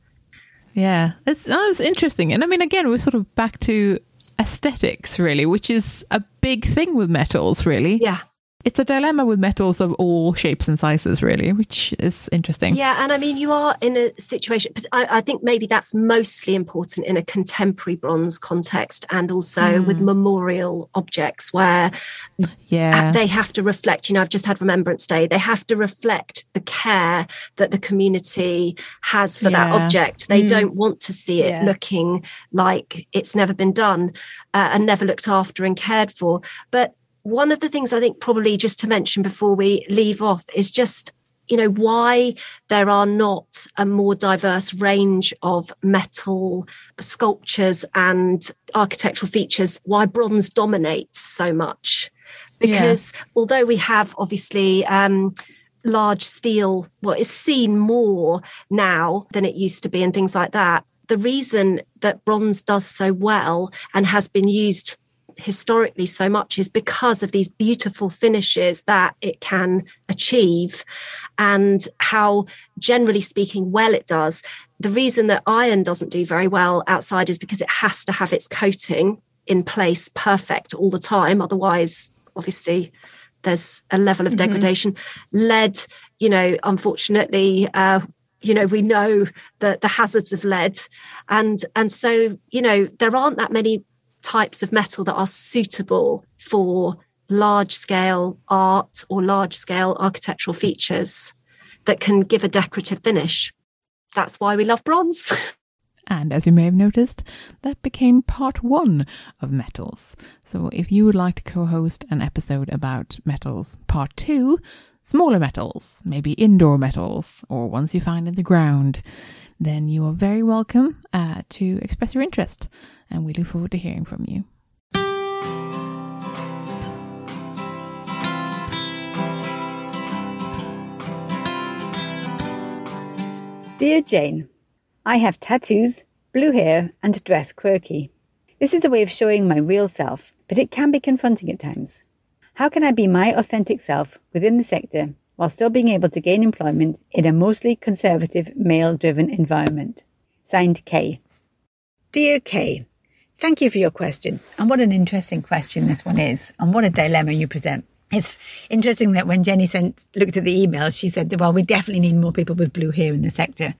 Yeah. That's, that's interesting. And I mean, again, we're sort of back to aesthetics, really, which is a big thing with metals, really. Yeah. It's a dilemma with metals of all shapes and sizes, really, which is interesting. Yeah. And I mean, you are in a situation, I, I think maybe that's mostly important in a contemporary bronze context, and also mm. with memorial objects where yeah. they have to reflect, you know, I've just had Remembrance Day, they have to reflect the care that the community has for yeah. that object. They mm. don't want to see it yeah. looking like it's never been done uh, and never looked after and cared for. But one of the things I think probably just to mention before we leave off is just, you know, why there are not a more diverse range of metal sculptures and architectural features, why bronze dominates so much. Because yeah. although we have obviously um, large steel, well, it's seen more now than it used to be and things like that, the reason that bronze does so well and has been used historically so much is because of these beautiful finishes that it can achieve and how, generally speaking, well it does. The reason that iron doesn't do very well outside is because it has to have its coating in place perfect all the time. Otherwise, obviously, there's a level of mm-hmm. degradation. Lead, you know, unfortunately, uh, you know, we know the, the hazards of lead. And, and so, you know, there aren't that many types of metal that are suitable for large-scale art or large-scale architectural features that can give a decorative finish. That's why we love bronze. And as you may have noticed, that became part one of Metals. So if you would like to co-host an episode about metals, part two, smaller metals, maybe indoor metals, or ones you find in the ground, then you are very welcome uh, to express your interest, and we look forward to hearing from you. Dear Jane, I have tattoos, blue hair, and dress quirky. This is a way of showing my real self, but it can be confronting at times. How can I be my authentic self within the sector while still being able to gain employment in a mostly conservative, male-driven environment? Signed, Kay. Dear Kay, thank you for your question. And what an interesting question this one is, and what a dilemma you present. It's interesting that when Jenny sent looked at the email, she said, well, we definitely need more people with blue hair in the sector.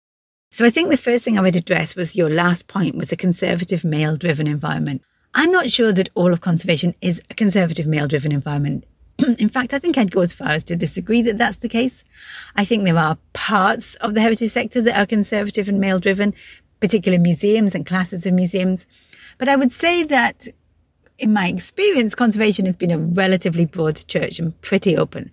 So I think the first thing I would address was your last point, was the conservative, male-driven environment. I'm not sure that all of conservation is a conservative male-driven environment. In fact, I think I'd go as far as to disagree that that's the case. I think there are parts of the heritage sector that are conservative and male-driven, particularly museums and classes of museums. But I would say that, in my experience, conservation has been a relatively broad church and pretty open.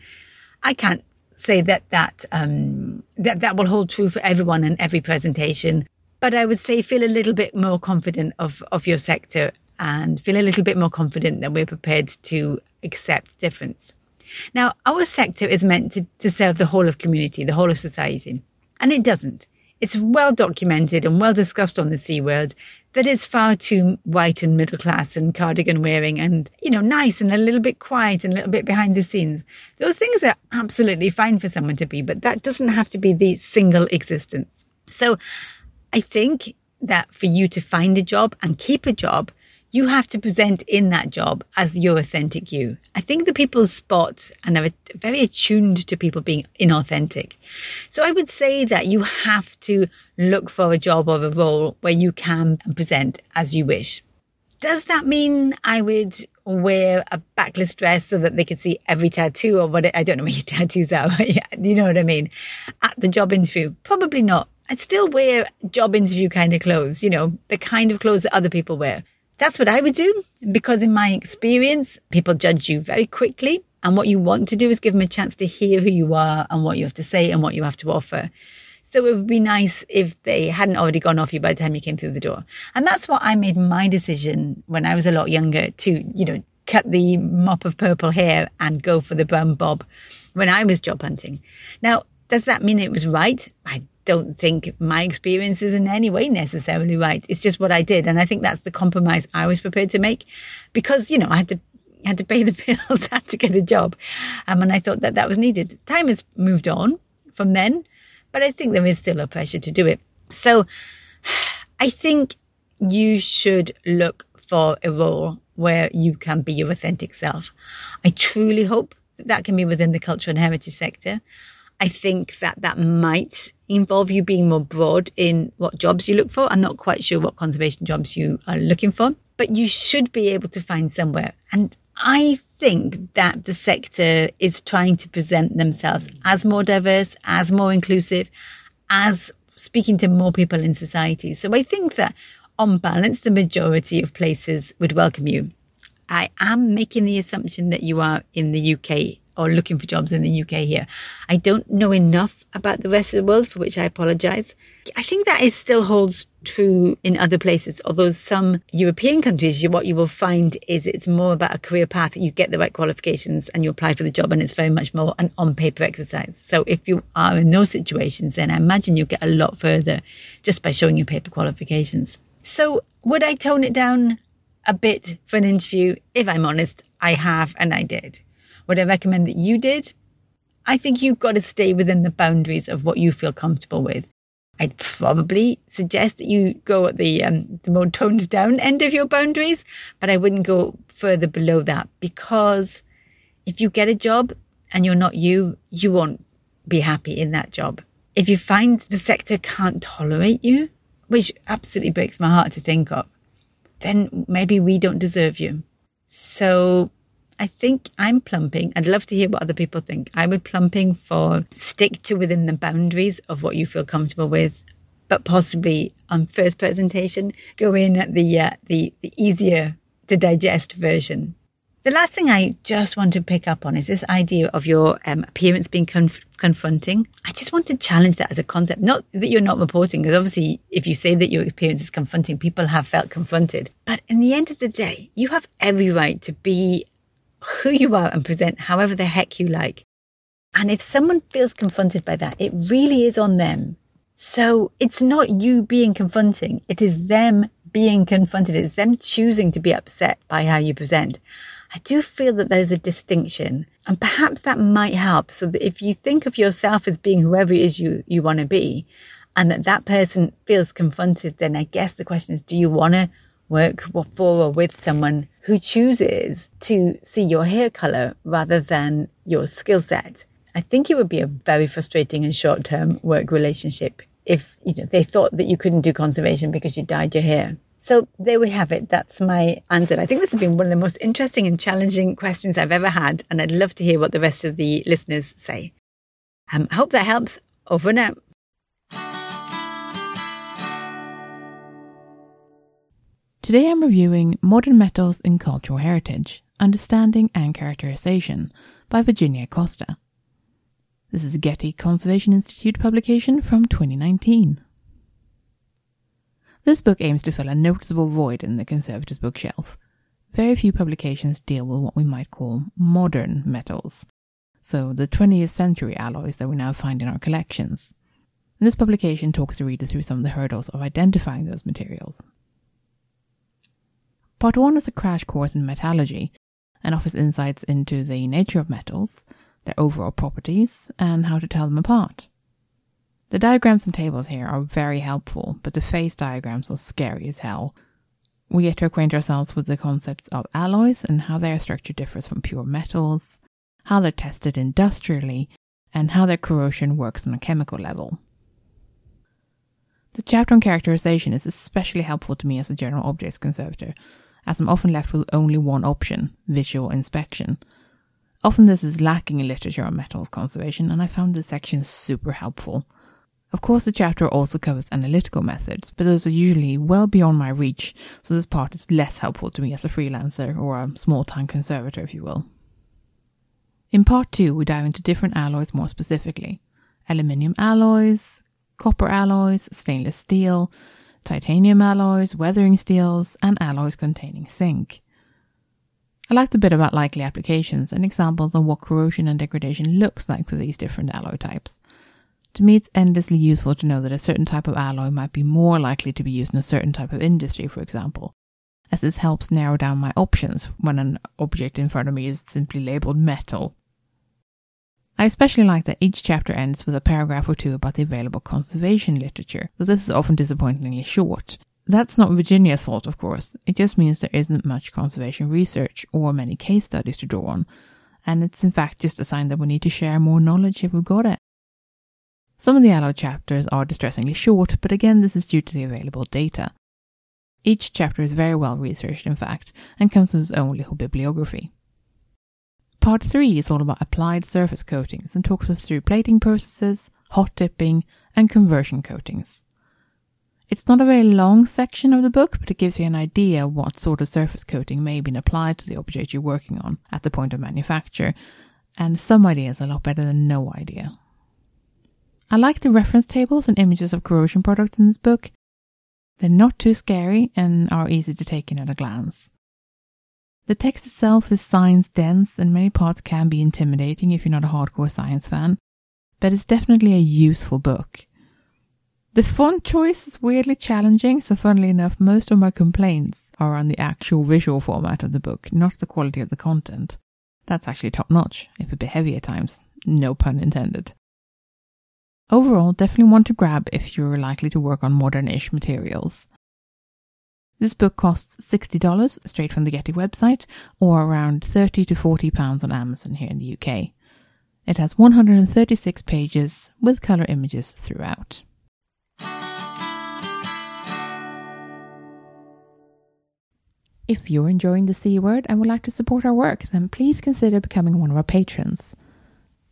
I can't say that that, um, that that will hold true for everyone and every presentation. But I would say feel a little bit more confident of, of your sector and feel a little bit more confident that we're prepared to accept difference. Now, our sector is meant to, to serve the whole of community, the whole of society, and it doesn't. It's well documented and well discussed on the C Word that it's far too white and middle class and cardigan wearing and, you know, nice and a little bit quiet and a little bit behind the scenes. Those things are absolutely fine for someone to be, but that doesn't have to be the single existence. So I think that for you to find a job and keep a job, you have to present in that job as your authentic you. I think that people spot and are very attuned to people being inauthentic. So I would say that you have to look for a job or a role where you can present as you wish. Does that mean I would wear a backless dress so that they could see every tattoo or what? It, I don't know where your tattoos are. You know what I mean? At the job interview, probably not. I'd still wear job interview kind of clothes, you know, the kind of clothes that other people wear. That's what I would do, because in my experience, people judge you very quickly. And what you want to do is give them a chance to hear who you are and what you have to say and what you have to offer. So it would be nice if they hadn't already gone off you by the time you came through the door. And that's what I made my decision when I was a lot younger to, you know, cut the mop of purple hair and go for the brown bob when I was job hunting. Now, does that mean it was right? I don't think my experience is in any way necessarily right. It's just what I did. And I think that's the compromise I was prepared to make because, you know, I had to had to pay the bills, I had to get a job. Um, and I thought that that was needed. Time has moved on from then, but I think there is still a pressure to do it. So I think you should look for a role where you can be your authentic self. I truly hope that, that can be within the culture and heritage sector. I think that that might involve you being more broad in what jobs you look for. I'm not quite sure what conservation jobs you are looking for, but you should be able to find somewhere. And I think that the sector is trying to present themselves as more diverse, as more inclusive, as speaking to more people in society. So I think that on balance, the majority of places would welcome you. I am making the assumption that you are in the U K or looking for jobs in the U K here. I don't know enough about the rest of the world, for which I apologise. I think that is still holds true in other places, although some European countries, what you will find is it's more about a career path. You get the right qualifications and you apply for the job, and it's very much more an on-paper exercise. So if you are in those situations, then I imagine you'll get a lot further just by showing your paper qualifications. So would I tone it down a bit for an interview? If I'm honest, I have and I did. Would I recommend that you did? I think you've got to stay within the boundaries of what you feel comfortable with. I'd probably suggest that you go at the, um, the more toned down end of your boundaries, but I wouldn't go further below that, because if you get a job and you're not you, you won't be happy in that job. If you find the sector can't tolerate you, which absolutely breaks my heart to think of, then maybe we don't deserve you. So I think I'm plumping. I'd love to hear what other people think. I would plumping for stick to within the boundaries of what you feel comfortable with, but possibly on first presentation, go in at the uh, the, the easier to digest version. The last thing I just want to pick up on is this idea of your um, appearance being conf- confronting. I just want to challenge that as a concept. Not that you're not reporting, because obviously if you say that your appearance is confronting, people have felt confronted. But in the end of the day, you have every right to be who you are and present however the heck you like. And if someone feels confronted by that, it really is on them. So it's not you being confronting. It is them being confronted. It's them choosing to be upset by how you present. I do feel that there's a distinction, and perhaps that might help, so that if you think of yourself as being whoever it is you, you want to be, and that that person feels confronted, then I guess the question is, do you want to work for or with someone who chooses to see your hair colour rather than your skill set? I think it would be a very frustrating and short-term work relationship if, you know, they thought that you couldn't do conservation because you dyed your hair. So there we have it. That's my answer. I think this has been one of the most interesting and challenging questions I've ever had, and I'd love to hear what the rest of the listeners say. Um, I hope that helps. Over and out. Today I'm reviewing Modern Metals in Cultural Heritage, Understanding and Characterization by Virginia Costa. This is a Getty Conservation Institute publication from twenty nineteen. This book aims to fill a noticeable void in the Conservators' bookshelf. Very few publications deal with what we might call modern metals, so the twentieth century alloys that we now find in our collections. And this publication talks the reader through some of the hurdles of identifying those materials. Part one is a crash course in metallurgy and offers insights into the nature of metals, their overall properties, and how to tell them apart. The diagrams and tables here are very helpful, but the face diagrams are scary as hell. We get to acquaint ourselves with the concepts of alloys and how their structure differs from pure metals, how they're tested industrially, and how their corrosion works on a chemical level. The chapter on characterization is especially helpful to me as a general objects conservator, as I'm often left with only one option, visual inspection. Often this is lacking in literature on metals conservation, and I found this section super helpful. Of course, the chapter also covers analytical methods, but those are usually well beyond my reach, so this part is less helpful to me as a freelancer or a small-time conservator, if you will. In part two, we dive into different alloys more specifically. Aluminium alloys, copper alloys, stainless steel, titanium alloys, weathering steels, and alloys containing zinc. I liked a bit about likely applications and examples on what corrosion and degradation looks like for these different alloy types. To me, it's endlessly useful to know that a certain type of alloy might be more likely to be used in a certain type of industry, for example, as this helps narrow down my options when an object in front of me is simply labelled metal. I especially like that each chapter ends with a paragraph or two about the available conservation literature, though this is often disappointingly short. That's not Virginia's fault, of course. It just means there isn't much conservation research or many case studies to draw on, and it's in fact just a sign that we need to share more knowledge if we've got it. Some of the alloy chapters are distressingly short, but again this is due to the available data. Each chapter is very well researched, in fact, and comes with its own little bibliography. Part three is all about applied surface coatings and talks us through plating processes, hot dipping, and conversion coatings. It's not a very long section of the book, but it gives you an idea what sort of surface coating may have been applied to the object you're working on at the point of manufacture, and some ideas are a lot better than no idea. I like the reference tables and images of corrosion products in this book. They're not too scary and are easy to take in at a glance. The text itself is science-dense and many parts can be intimidating if you're not a hardcore science fan, but it's definitely a useful book. The font choice is weirdly challenging, so funnily enough, most of my complaints are on the actual visual format of the book, not the quality of the content. That's actually top-notch, if a bit heavy at times, no pun intended. Overall, definitely one to grab if you're likely to work on modern-ish materials. This book costs sixty dollars straight from the Getty website, or around thirty to forty pounds on Amazon here in the U K. It has one hundred thirty-six pages with colour images throughout. If you're enjoying the C Word and would like to support our work, then please consider becoming one of our patrons.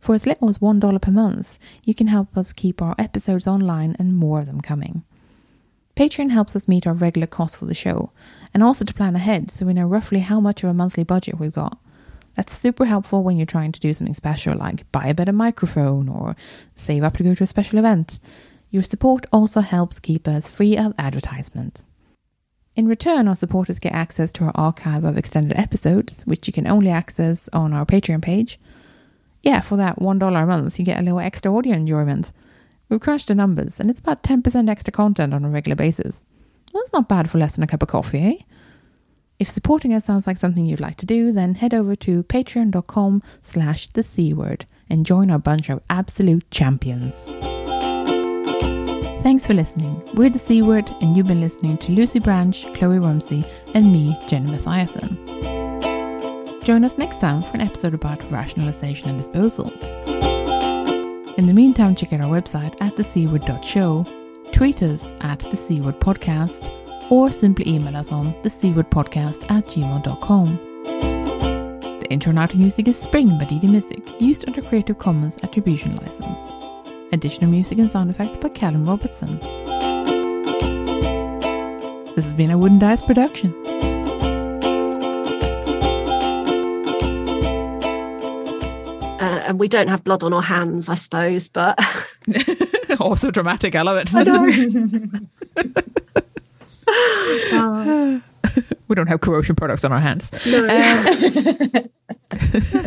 For as little as one dollar per month, you can help us keep our episodes online and more of them coming. Patreon helps us meet our regular costs for the show, and also to plan ahead so we know roughly how much of a monthly budget we've got. That's super helpful when you're trying to do something special like buy a better microphone or save up to go to a special event. Your support also helps keep us free of advertisements. In return, our supporters get access to our archive of extended episodes, which you can only access on our Patreon page. Yeah, for that one dollar a month, you get a little extra audio enjoyment. We've crunched the numbers, and it's about ten percent extra content on a regular basis. Well, that's not bad for less than a cup of coffee, eh? If supporting us sounds like something you'd like to do, then head over to patreon.com slash the C word and join our bunch of absolute champions. Thanks for listening. We're the C word, and you've been listening to Lucy Branch, Kloe Rumsey, and me, Jenny Mathiasson. Join us next time for an episode about rationalization and disposals. In the meantime, check out our website at the c word dot show, tweet us at the c word podcast, or simply email us on the seaward podcast at gmail dot com. The intro and outro music is Spring by DDmyzik, used under Creative Commons Attribution License. Additional music and sound effects by Callum Robertson. This has been a Wooden Dice production. Uh, and we don't have blood on our hands, I suppose, but... Oh, so dramatic. I love it. I know. uh. We don't have corrosion products on our hands. No. Um.